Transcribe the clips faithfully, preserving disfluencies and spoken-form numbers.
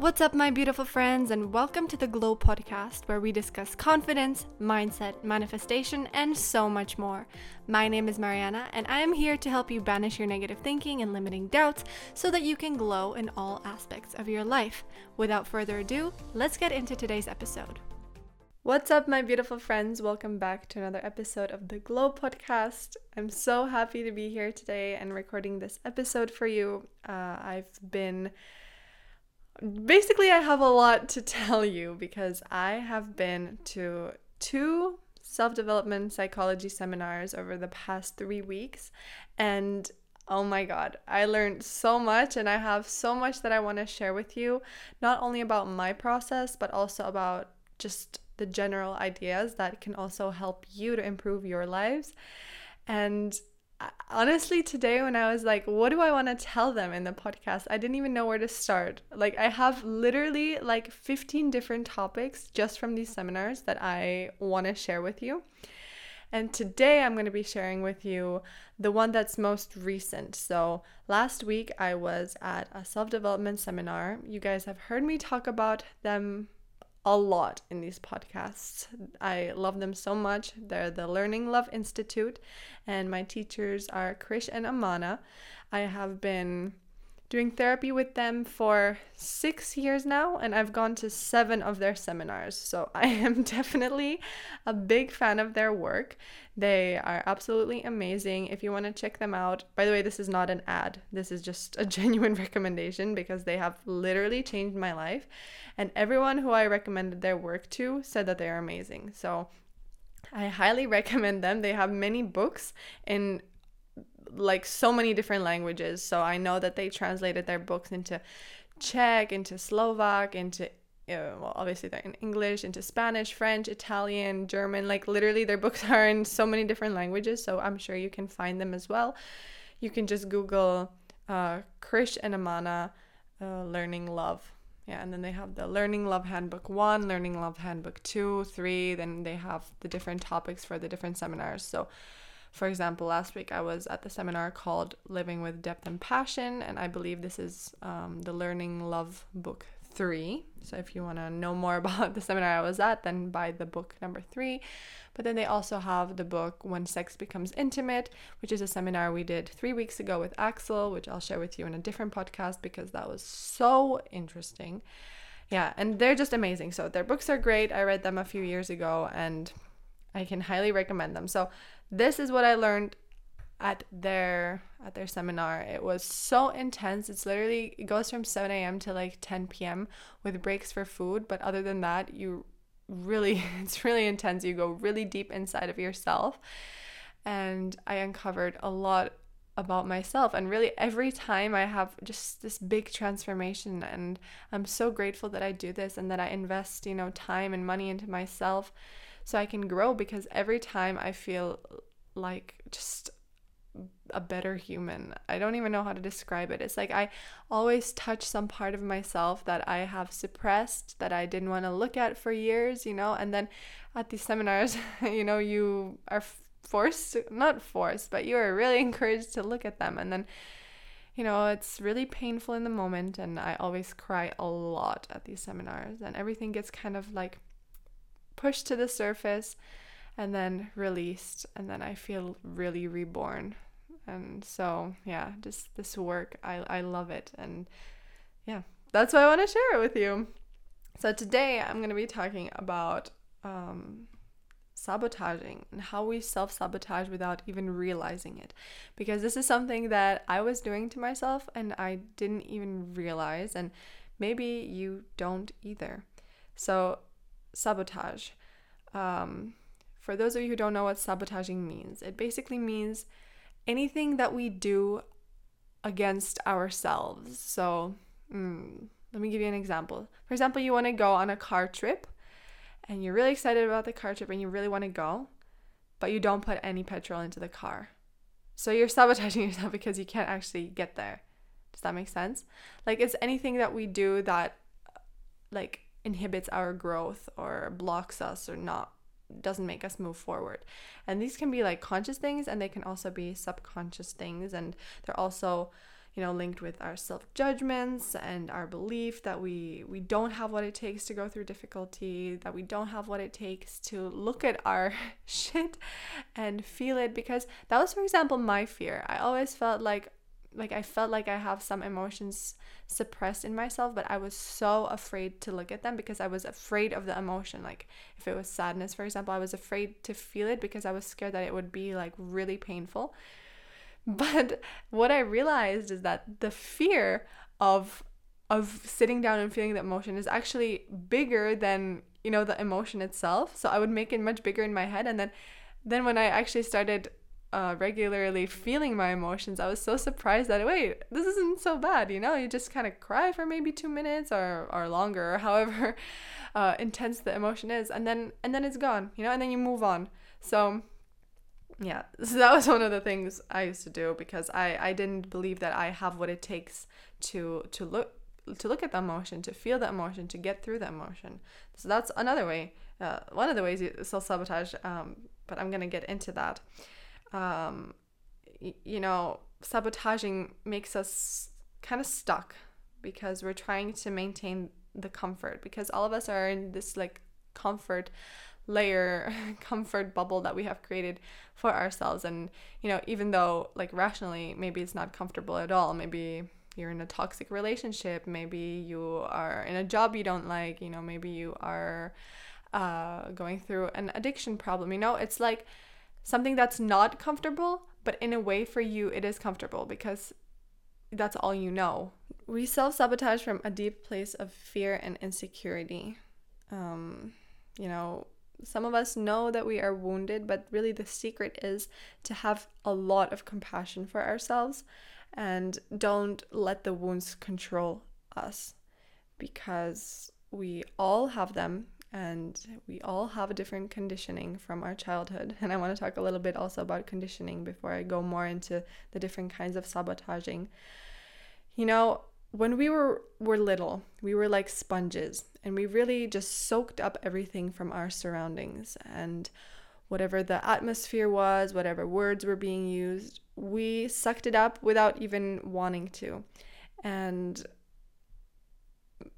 What's up, my beautiful friends, and welcome to the Glow Podcast, where we discuss confidence, mindset, manifestation, and so much more. My name is Mariana, and I am here to help you banish your negative thinking and limiting doubts so that you can glow in all aspects of your life. Without further ado, let's get into today's episode. What's up, my beautiful friends? Welcome back to another episode of the Glow Podcast. I'm so happy to be here today and recording this episode for you. Uh, I've been... Basically, I have a lot to tell you because I have been to two self-development psychology seminars over the past three weeks, and oh my god, I learned so much, and I have so much that I want to share with you, not only about my process, but also about just the general ideas that can also help you to improve your lives. And honestly, today when I was like, what do I want to tell them in the podcast? I didn't even know where to start. Like, I have literally like fifteen different topics just from these seminars that I want to share with you. And today I'm going to be sharing with you the one that's most recent. So last week I was at a self-development seminar. You guys have heard me talk about them a lot in these podcasts. I love them so much. They're the Learning Love Institute, and my teachers are Krish and Amana. I have been doing therapy with them for six years now, and I've gone to seven of their seminars, so I am definitely a big fan of their work. They are absolutely amazing. If you want to check them out, by the way, this is not an ad. This is just a genuine recommendation because they have literally changed my life, and everyone who I recommended their work to said that they are amazing, so I highly recommend them. They have many books in like so many different languages, so I know that they translated their books into Czech, into Slovak, into uh, well, obviously they're in English, into Spanish, French, Italian, German. Like, literally their books are in so many different languages, so I'm sure you can find them as well. You can just Google uh, Krish and Amana uh, Learning Love. Yeah, and then they have the Learning Love Handbook one, Learning Love Handbook two, three, then they have the different topics for the different seminars. So for example, last week I was at the seminar called Living with Depth and Passion, and I believe this is um, the Learning Love Book three. So if you want to know more about the seminar I was at, then buy the book number three. But then they also have the book When Sex Becomes Intimate, which is a seminar we did three weeks ago with Axel, which I'll share with you in a different podcast because that was so interesting. Yeah, and they're just amazing. So their books are great. I read them a few years ago, and I can highly recommend them. So this is what I learned at their at their seminar. It was so intense. It's literally, it goes from seven a.m. to like ten p.m. with breaks for food. But other than that, you really, it's really intense. You go really deep inside of yourself. And I uncovered a lot about myself. And really every time I have just this big transformation. And I'm so grateful that I do this and that I invest, you know, time and money into myself so I can grow, because every time I feel like just a better human. I don't even know how to describe it. It's like I always touch some part of myself that I have suppressed, that I didn't want to look at for years, you know, and then at these seminars, you know, you are forced, not forced, but you are really encouraged to look at them. And then, you know, it's really painful in the moment, and I always cry a lot at these seminars, and everything gets kind of like pushed to the surface and then released, and then I feel really reborn. And so yeah, just this work, I, I love it, and yeah, that's why I want to share it with you. So today I'm going to be talking about um, sabotaging and how we self-sabotage without even realizing it, because this is something that I was doing to myself and I didn't even realize, and maybe you don't either. So sabotage. Um, for those of you who don't know what sabotaging means, it basically means anything that we do against ourselves. So mm, let me give you an example. For example, you want to go on a car trip, and you're really excited about the car trip, and you really want to go, but you don't put any petrol into the car. So you're sabotaging yourself because you can't actually get there. Does that make sense? Like, it's anything that we do that like inhibits our growth or blocks us or not doesn't make us move forward. And these can be like conscious things, and they can also be subconscious things, and they're also, you know, linked with our self-judgments and our belief that we we don't have what it takes to go through difficulty, that we don't have what it takes to look at our shit and feel it. Because that was, for example, my fear. I always felt like like I felt like I have some emotions suppressed in myself, but I was so afraid to look at them because I was afraid of the emotion. Like if it was sadness, for example, I was afraid to feel it because I was scared that it would be like really painful. But what I realized is that the fear of of sitting down and feeling the emotion is actually bigger than, you know, the emotion itself. So I would make it much bigger in my head, and then then when I actually started Uh, regularly feeling my emotions, I was so surprised that, wait, this isn't so bad, you know, you just kind of cry for maybe two minutes or, or longer, or however uh, intense the emotion is, and then and then it's gone, you know, and then you move on. So yeah, so that was one of the things I used to do, because I, I didn't believe that I have what it takes to to look to look at the emotion, to feel the emotion, to get through the emotion. So that's another way, uh, one of the ways you self-sabotage, um, but I'm gonna get into that. Um, you know, sabotaging makes us kind of stuck because we're trying to maintain the comfort, because all of us are in this like comfort layer, comfort bubble that we have created for ourselves. And, you know, even though like rationally, maybe it's not comfortable at all, maybe you're in a toxic relationship, maybe you are in a job you don't like, you know, maybe you are uh, going through an addiction problem, you know, it's like something that's not comfortable, but in a way for you it is comfortable because that's all you know. We self-sabotage from a deep place of fear and insecurity. Um, you know, some of us know that we are wounded, but really the secret is to have a lot of compassion for ourselves and don't let the wounds control us, because we all have them. And we all have a different conditioning from our childhood. And I want to talk a little bit also about conditioning before I go more into the different kinds of sabotaging. You know, when we were, were little, we were like sponges, and we really just soaked up everything from our surroundings. And whatever the atmosphere was, whatever words were being used, we sucked it up without even wanting to. And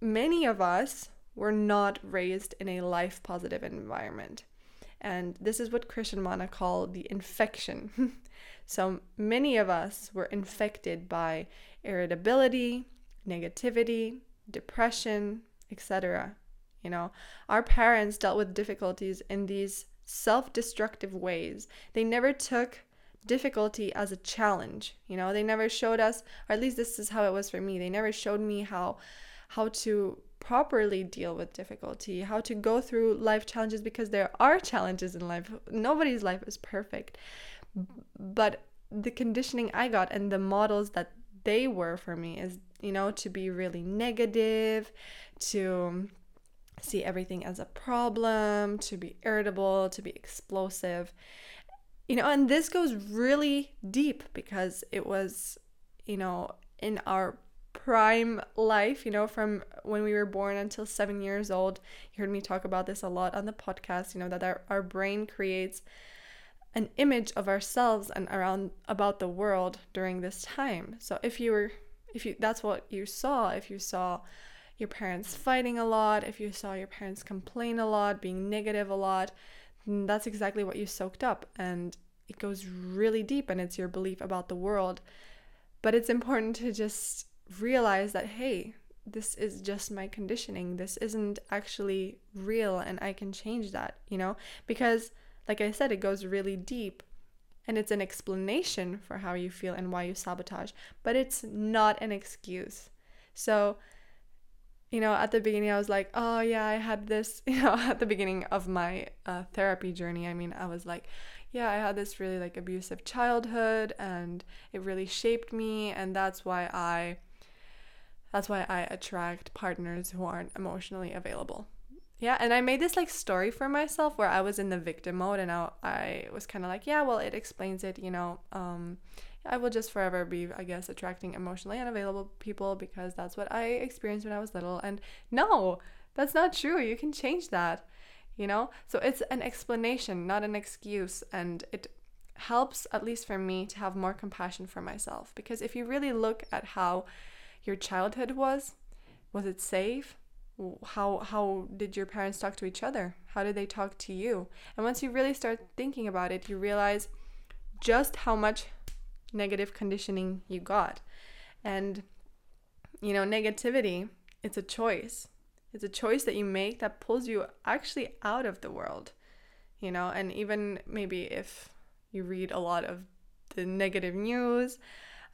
many of us were not raised in a life-positive environment. And this is what Krishnamurti called the infection. So many of us were infected by irritability, negativity, depression, et cetera. You know, our parents dealt with difficulties in these self-destructive ways. They never took difficulty as a challenge. You know, they never showed us, or at least this is how it was for me, they never showed me how how to properly deal with difficulty, how to go through life challenges, because there are challenges in life. Nobody's life is perfect. But the conditioning I got and the models that they were for me is, you know, to be really negative, to see everything as a problem, to be irritable, to be explosive. You know, and this goes really deep because it was, you know, in our prime life, you know, from when we were born until seven years old. You heard me talk about this a lot on the podcast, you know, that our, our brain creates an image of ourselves and around about the world during this time. So if you were, if you, that's what you saw, if you saw your parents fighting a lot, if you saw your parents complain a lot, being negative a lot, that's exactly what you soaked up. And it goes really deep, and it's your belief about the world. But it's important to just realize that, hey, this is just my conditioning, this isn't actually real, and I can change that, you know, because like I said, it goes really deep, and it's an explanation for how you feel and why you sabotage, but it's not an excuse. So, you know, at the beginning I was like, oh yeah, I had this, you know, at the beginning of my uh, therapy journey, I mean, I was like, yeah, I had this really like abusive childhood, and it really shaped me, and that's why I That's why I attract partners who aren't emotionally available. Yeah, and I made this like story for myself where I was in the victim mode, and I, I was kind of like, yeah, well, it explains it, you know. Um, I will just forever be, I guess, attracting emotionally unavailable people because that's what I experienced when I was little. And no, that's not true. You can change that, you know. So it's an explanation, not an excuse, and it helps, at least for me, to have more compassion for myself. Because if you really look at how your childhood was, was it safe? How how did your parents talk to each other? How did they talk to you? And once you really start thinking about it, you realize just how much negative conditioning you got. And, you know, negativity, it's a choice. It's a choice that you make that pulls you actually out of the world, you know. And even maybe if you read a lot of the negative news,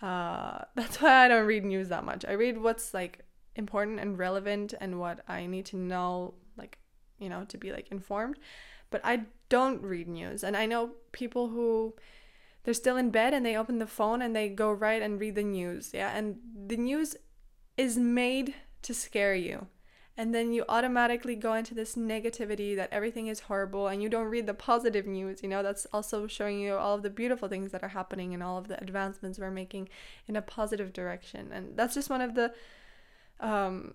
uh, that's why I don't read news that much. I read what's like important and relevant and what I need to know, like, you know, to be like informed. But I don't read news. And I know people who, they're still in bed and they open the phone and they go right and read the news. Yeah. And the news is made to scare you. And then you automatically go into this negativity that everything is horrible, and you don't read the positive news, you know, that's also showing you all of the beautiful things that are happening and all of the advancements we're making in a positive direction. And that's just one of the um,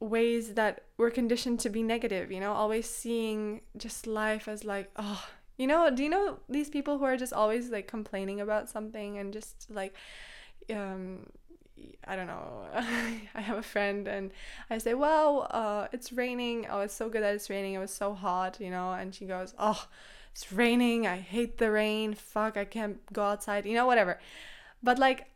ways that we're conditioned to be negative, you know, always seeing just life as like, oh, you know, do you know these people who are just always like complaining about something and just like, um... I don't know. I have a friend and I say, well, uh, it's raining. Oh, it's so good that it's raining. It was so hot, you know. And she goes, oh, it's raining. I hate the rain. Fuck, I can't go outside, you know, whatever. But like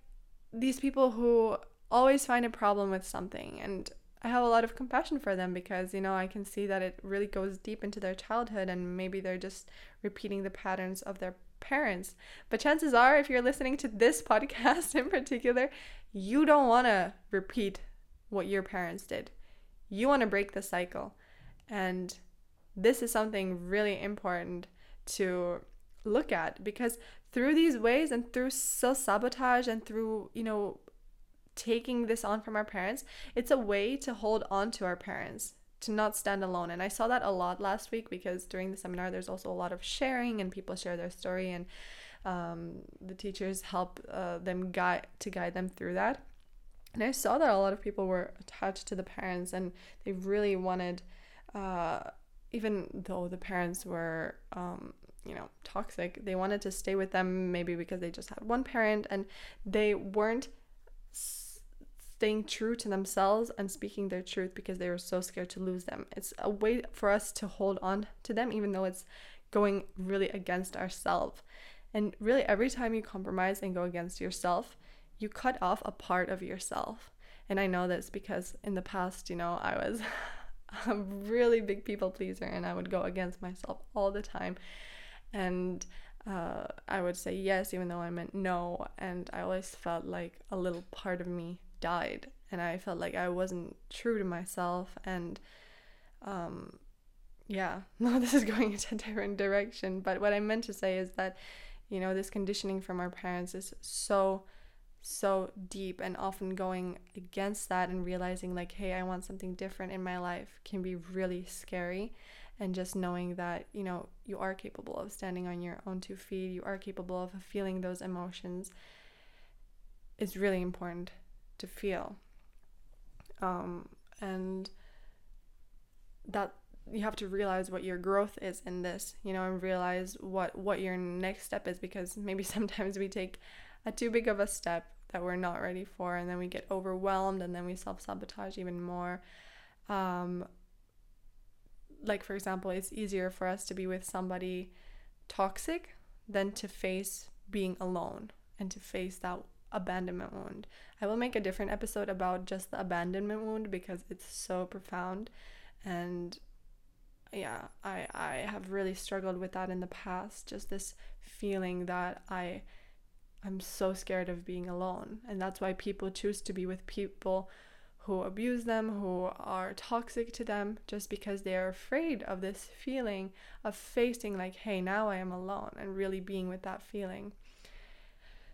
these people who always find a problem with something, and I have a lot of compassion for them because, you know, I can see that it really goes deep into their childhood, and maybe they're just repeating the patterns of their parents. But chances are, if you're listening to this podcast in particular, you don't want to repeat what your parents did. You want to break the cycle. And this is something really important to look at, because through these ways and through self-sabotage and through, you know, taking this on from our parents, it's a way to hold on to our parents, to not stand alone. And I saw that a lot last week, because during the seminar there's also a lot of sharing and people share their story, and um, the teachers help uh, them guide to guide them through that. And I saw that a lot of people were attached to the parents, and they really wanted, uh, even though the parents were um, you know, toxic, they wanted to stay with them, maybe because they just had one parent and they weren't staying true to themselves and speaking their truth because they were so scared to lose them. It's a way for us to hold on to them, even though it's going really against ourselves. And really, every time you compromise and go against yourself, you cut off a part of yourself. And I know this because in the past, you know, I was a really big people pleaser, and I would go against myself all the time. And Uh, I would say yes even though I meant no, and I always felt like a little part of me died, and I felt like I wasn't true to myself. And um, yeah, no, this is going into a different direction, but what I meant to say is that, you know, this conditioning from our parents is so so deep, and often going against that and realizing like, hey, I want something different in my life can be really scary. And just knowing that, you know, you are capable of standing on your own two feet, you are capable of feeling those emotions, is really important to feel. Um, and that you have to realize what your growth is in this, you know, and realize what, what your next step is, because maybe sometimes we take a too big of a step that we're not ready for, and then we get overwhelmed, and then we self-sabotage even more. Um, Like, for example, it's easier for us to be with somebody toxic than to face being alone and to face that abandonment wound. I will make a different episode about just the abandonment wound because it's so profound. And yeah, I, I have really struggled with that in the past, just this feeling that I, I'm so scared of being alone. And that's why people choose to be with people who abuse them, who are toxic to them, just because they are afraid of this feeling of facing like, hey, now I am alone, and really being with that feeling.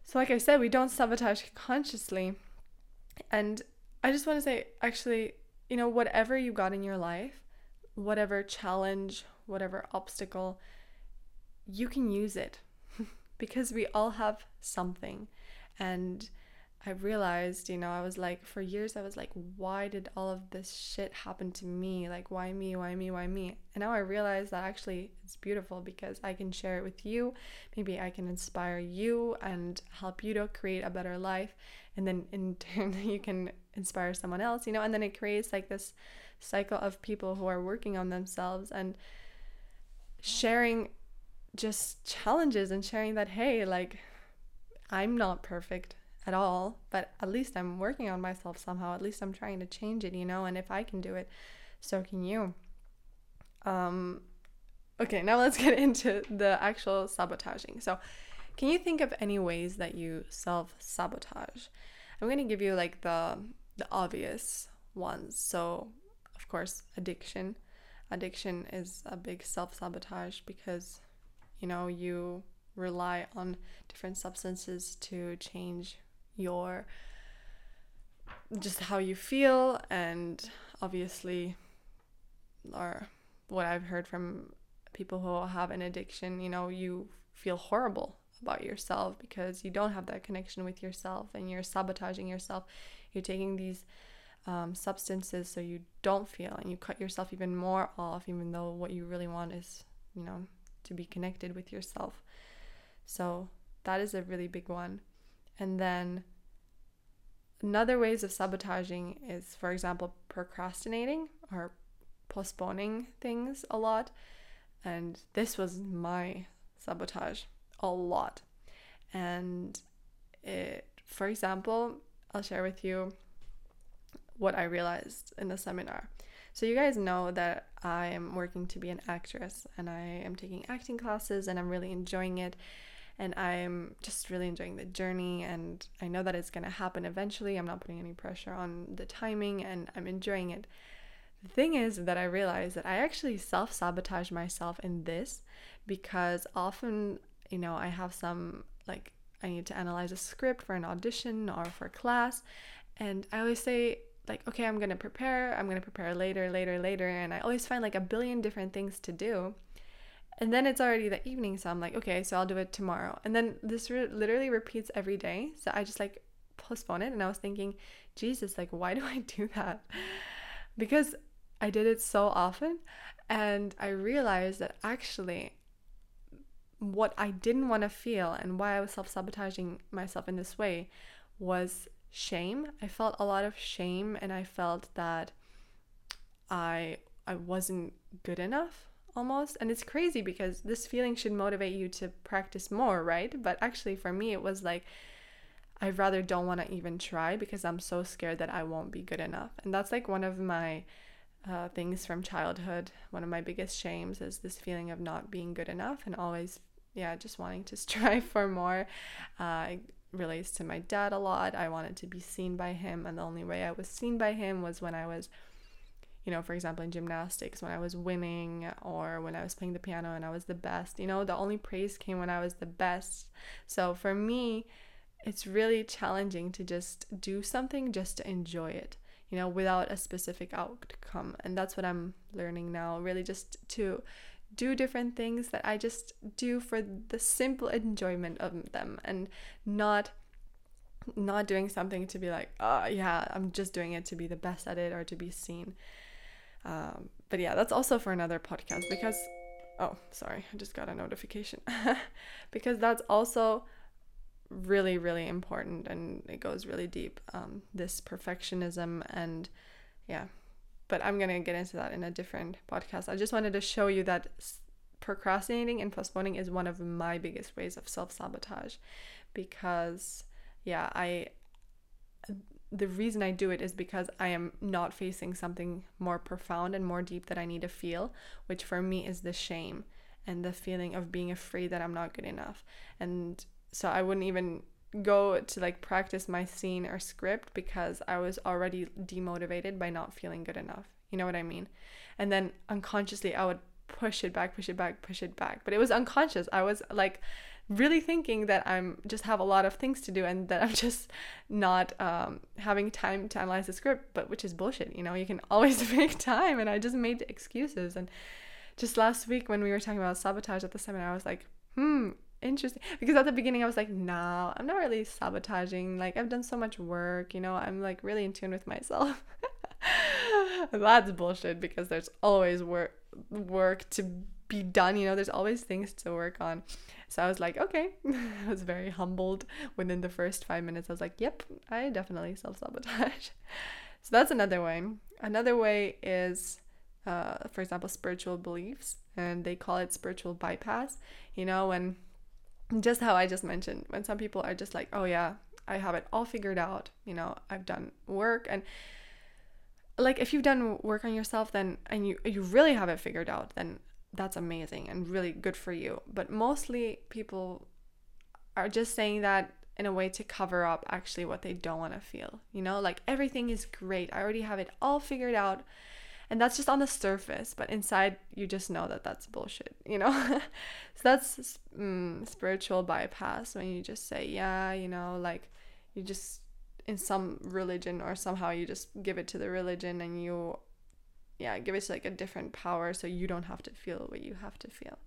So like I said, we don't sabotage consciously. And I just want to say, actually, you know, whatever you got in your life, whatever challenge, whatever obstacle, you can use it because we all have something. And I realized, you know, I was like, for years I was like, why did all of this shit happen to me? Like, why me? Why me? Why me? And now I realize that actually it's beautiful because I can share it with you. Maybe I can inspire you and help you to create a better life. And then in turn, you can inspire someone else, you know, and then it creates like this cycle of people who are working on themselves and sharing just challenges and sharing that, hey, like, I'm not perfect at all, but at least I'm working on myself somehow. At least I'm trying to change it, you know, and if I can do it, so can you. Um, okay, now let's get into the actual sabotaging. So can you think of any ways that you self-sabotage? I'm going to give you like the the obvious ones. So of course, addiction. Addiction is a big self-sabotage because, you know, you rely on different substances to change your just how you feel, and obviously, or what I've heard from people who have an addiction, you know, you feel horrible about yourself because you don't have that connection with yourself and you're sabotaging yourself. You're taking these um, substances so you don't feel, and you cut yourself even more off, even though what you really want is, you know, to be connected with yourself. So that is a really big one. And then another ways of sabotaging is, for example, procrastinating or postponing things a lot. And this was my sabotage a lot. And it, for example, I'll share with you what I realized in the seminar. So you guys know that I am working to be an actress, and I am taking acting classes, and I'm really enjoying it. And I'm just really enjoying the journey, and I know that it's going to happen eventually. I'm not putting any pressure on the timing, and I'm enjoying it. The thing is that I realized that I actually self-sabotage myself in this because often, you know, I have some, like, I need to analyze a script for an audition or for class, and I always say, like, okay, I'm going to prepare, I'm going to prepare later, later, later, and I always find, like, a billion different things to do, and then it's already the evening, so I'm like, okay, so I'll do it tomorrow, and then this re- literally repeats every day, so I just, like, postpone it, and I was thinking, Jesus, like, why do I do that? Because I did it so often, and I realized that actually what I didn't want to feel and why I was self-sabotaging myself in this way was shame. I felt a lot of shame, and I felt that I I wasn't good enough almost. And it's crazy because this feeling should motivate you to practice more, right? But actually for me it was like, I rather don't want to even try because I'm so scared that I won't be good enough. And that's like one of my uh, things from childhood. One of my biggest shames is this feeling of not being good enough and always, yeah, just wanting to strive for more. Uh, it relates to my dad a lot. I wanted to be seen by him, and the only way I was seen by him was when I was, you know, for example, in gymnastics, when I was winning or when I was playing the piano and I was the best. You know, the only praise came when I was the best. So for me, it's really challenging to just do something just to enjoy it, you know, without a specific outcome. And that's what I'm learning now, really just to do different things that I just do for the simple enjoyment of them, and not not doing something to be like, oh yeah, I'm just doing it to be the best at it or to be seen. Um, but yeah, that's also for another podcast because, oh, sorry, I just got a notification because that's also really, really important, and it goes really deep, um, this perfectionism, and yeah, but I'm going to get into that in a different podcast. I just wanted to show you that procrastinating and postponing is one of my biggest ways of self-sabotage because, yeah, I the reason I do it is because I am not facing something more profound and more deep that I need to feel, which for me is the shame and the feeling of being afraid that I'm not good enough. And so I wouldn't even go to like practice my scene or script because I was already demotivated by not feeling good enough. You know what I mean? And then unconsciously I would push it back, push it back, push it back. But it was unconscious. I was like really thinking that I'm just have a lot of things to do and that I'm just not um, having time to analyze the script, but which is bullshit. You know, you can always make time, and I just made excuses. And just last week when we were talking about sabotage at the seminar, I was like, hmm, interesting, because at the beginning I was like, no, I'm not really sabotaging, like I've done so much work, you know, I'm like really in tune with myself. That's bullshit, because there's always work work to be done, you know, there's always things to work on. So I was like, okay. I was very humbled within the first five minutes. I was like, yep, I definitely self-sabotage. So that's another way. Another way is uh for example spiritual beliefs, and they call it spiritual bypass, you know, when just how I just mentioned, when some people are just like, oh yeah, I have it all figured out, you know, I've done work. And like, if you've done work on yourself, then and you you really have it figured out, then that's amazing and really good for you. But mostly people are just saying that in a way to cover up actually what they don't want to feel, you know, like everything is great, I already have it all figured out. And that's just on the surface, but inside you just know that that's bullshit, you know. So that's mm, spiritual bypass, when you just say, yeah, you know, like you just in some religion or somehow you just give it to the religion, and you yeah give it to like a different power, so you don't have to feel what you have to feel.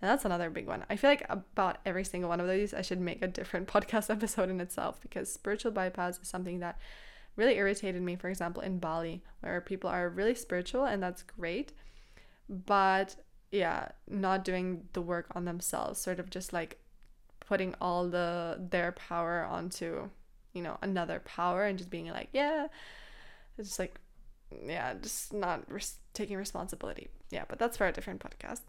And that's another big one. I feel like about every single one of these I should make a different podcast episode in itself, because spiritual bypass is something that really irritated me, for example, in Bali, where people are really spiritual, and that's great, but yeah, not doing the work on themselves, sort of just like putting all the their power onto, you know, another power, and just being like, yeah, it's just like, yeah, just not res- taking responsibility. Yeah, but that's for a different podcast.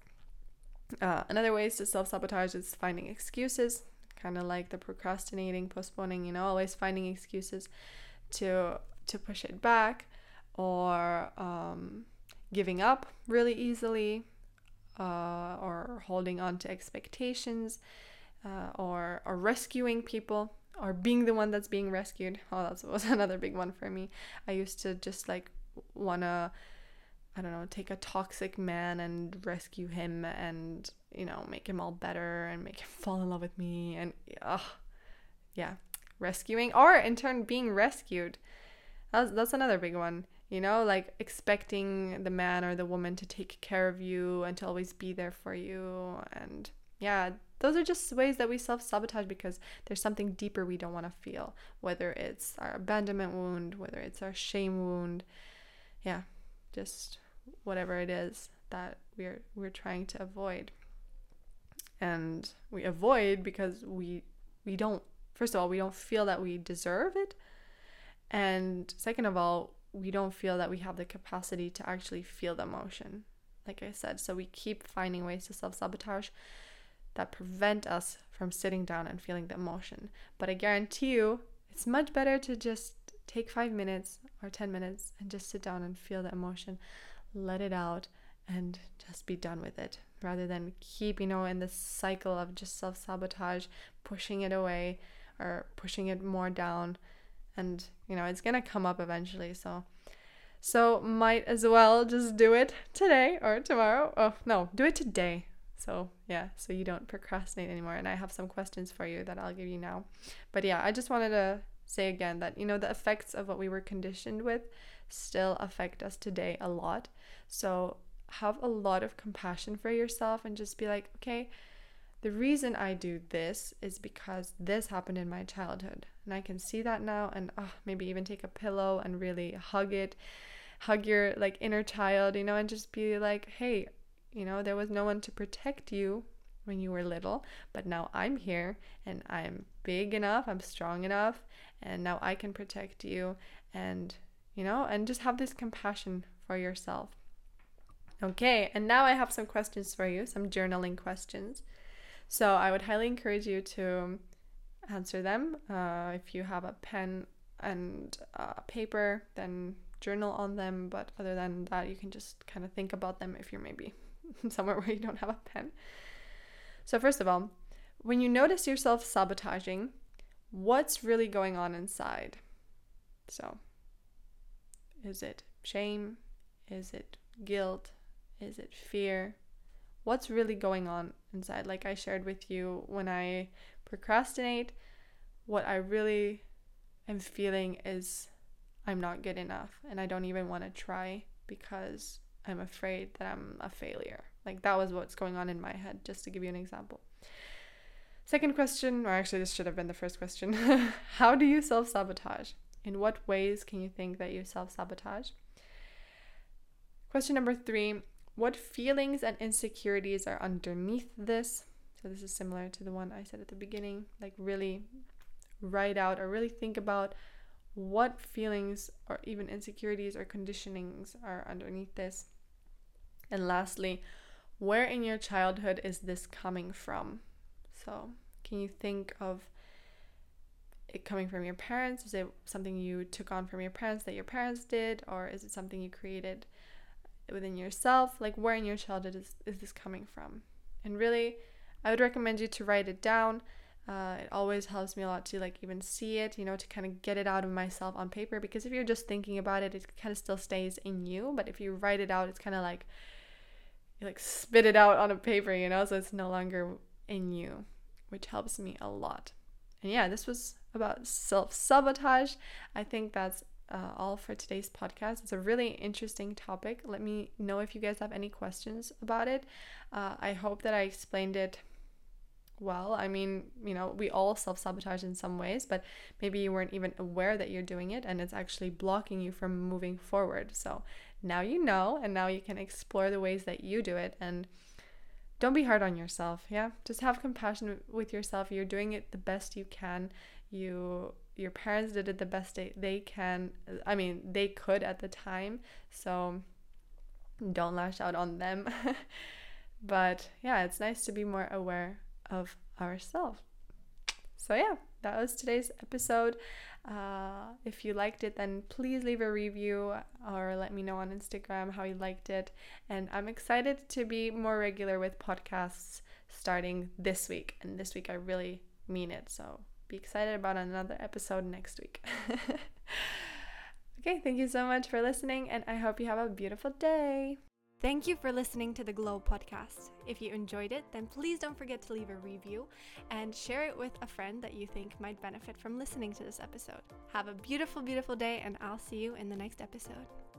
Uh, another way to self-sabotage is finding excuses, kind of like the procrastinating, postponing, you know, always finding excuses to to push it back, or um, giving up really easily, uh, or holding on to expectations, uh, or or rescuing people, or being the one that's being rescued. Oh, that was another big one for me. I used to just like wanna, I don't know, take a toxic man and rescue him, and you know, make him all better and make him fall in love with me, and uh, yeah, rescuing, or in turn being rescued. That's, that's another big one, you know, like expecting the man or the woman to take care of you and to always be there for you. And yeah, those are just ways that we self-sabotage, because there's something deeper we don't want to feel, whether it's our abandonment wound, whether it's our shame wound, yeah, just whatever it is that we're we're trying to avoid. And we avoid because we we don't, first of all, we don't feel that we deserve it, and second of all, we don't feel that we have the capacity to actually feel the emotion, like I said. So we keep finding ways to self-sabotage that prevent us from sitting down and feeling the emotion. But I guarantee you, it's much better to just take five minutes or ten minutes and just sit down and feel the emotion, let it out, and just be done with it, rather than keep, you know, in this cycle of just self-sabotage, pushing it away or pushing it more down. And you know, it's gonna come up eventually, so so might as well just do it today or tomorrow. Oh no, do it today. So yeah, so you don't procrastinate anymore. And I have some questions for you that I'll give you now. But yeah, I just wanted to say again that, you know, the effects of what we were conditioned with still affect us today a lot. So have a lot of compassion for yourself, and just be like, okay, the reason I do this is because this happened in my childhood, and I can see that now. And oh, maybe even take a pillow and really hug it, hug your like inner child, you know, and just be like, hey, you know, there was no one to protect you when you were little, but now I'm here, and I'm big enough, I'm strong enough, and now I can protect you. And you know, and just have this compassion for yourself. Okay, and now I have some questions for you, some journaling questions. So I would highly encourage you to answer them. Uh, if you have a pen and uh, paper, then journal on them. But other than that, you can just kind of think about them if you're maybe somewhere where you don't have a pen. So first of all, when you notice yourself sabotaging, what's really going on inside? So is it shame? Is it guilt? Is it fear? What's really going on inside? Like I shared with you, when I procrastinate, what I really am feeling is I'm not good enough, and I don't even want to try because I'm afraid that I'm a failure. Like that was what's going on in my head, just to give you an example. Second question, or actually this should have been the first question. How do you self-sabotage? In what ways can you think that you self-sabotage? Question number three, what feelings and insecurities are underneath this? So this is similar to the one I said at the beginning, like really write out or really think about what feelings or even insecurities or conditionings are underneath this. And lastly, where in your childhood is this coming from? So can you think of it coming from your parents? Is it something you took on from your parents that your parents did? Or is it something you created within yourself? Like, where in your childhood is, is this coming from? And really, I would recommend you to write it down. Uh, it always helps me a lot to like even see it, you know, to kind of get it out of myself on paper, because if you're just thinking about it, it kind of still stays in you. But if you write it out, it's kind of like you like spit it out on a paper, you know, so it's no longer in you, which helps me a lot. And yeah, this was about self-sabotage. I think that's uh, all for today's podcast. It's a really interesting topic. Let me know if you guys have any questions about it. Uh, I hope that I explained it well. I mean, you know, we all self-sabotage in some ways, but maybe you weren't even aware that you're doing it and it's actually blocking you from moving forward. So now you know, and now you can explore the ways that you do it, and don't be hard on yourself. Yeah, just have compassion with yourself. You're doing it the best you can. You, your parents did it the best they, they can. I mean, they could at the time, so don't lash out on them. But yeah, it's nice to be more aware of ourselves. So yeah, that was today's episode. Uh, if you liked it, then please leave a review or let me know on Instagram how you liked it. And I'm excited to be more regular with podcasts starting this week. And this week I really mean it. So be excited about another episode next week. Okay, thank you so much for listening, and I hope you have a beautiful day. Thank you for listening to the Glow Podcast. If you enjoyed it, then please don't forget to leave a review and share it with a friend that you think might benefit from listening to this episode. Have a beautiful, beautiful day, and I'll see you in the next episode.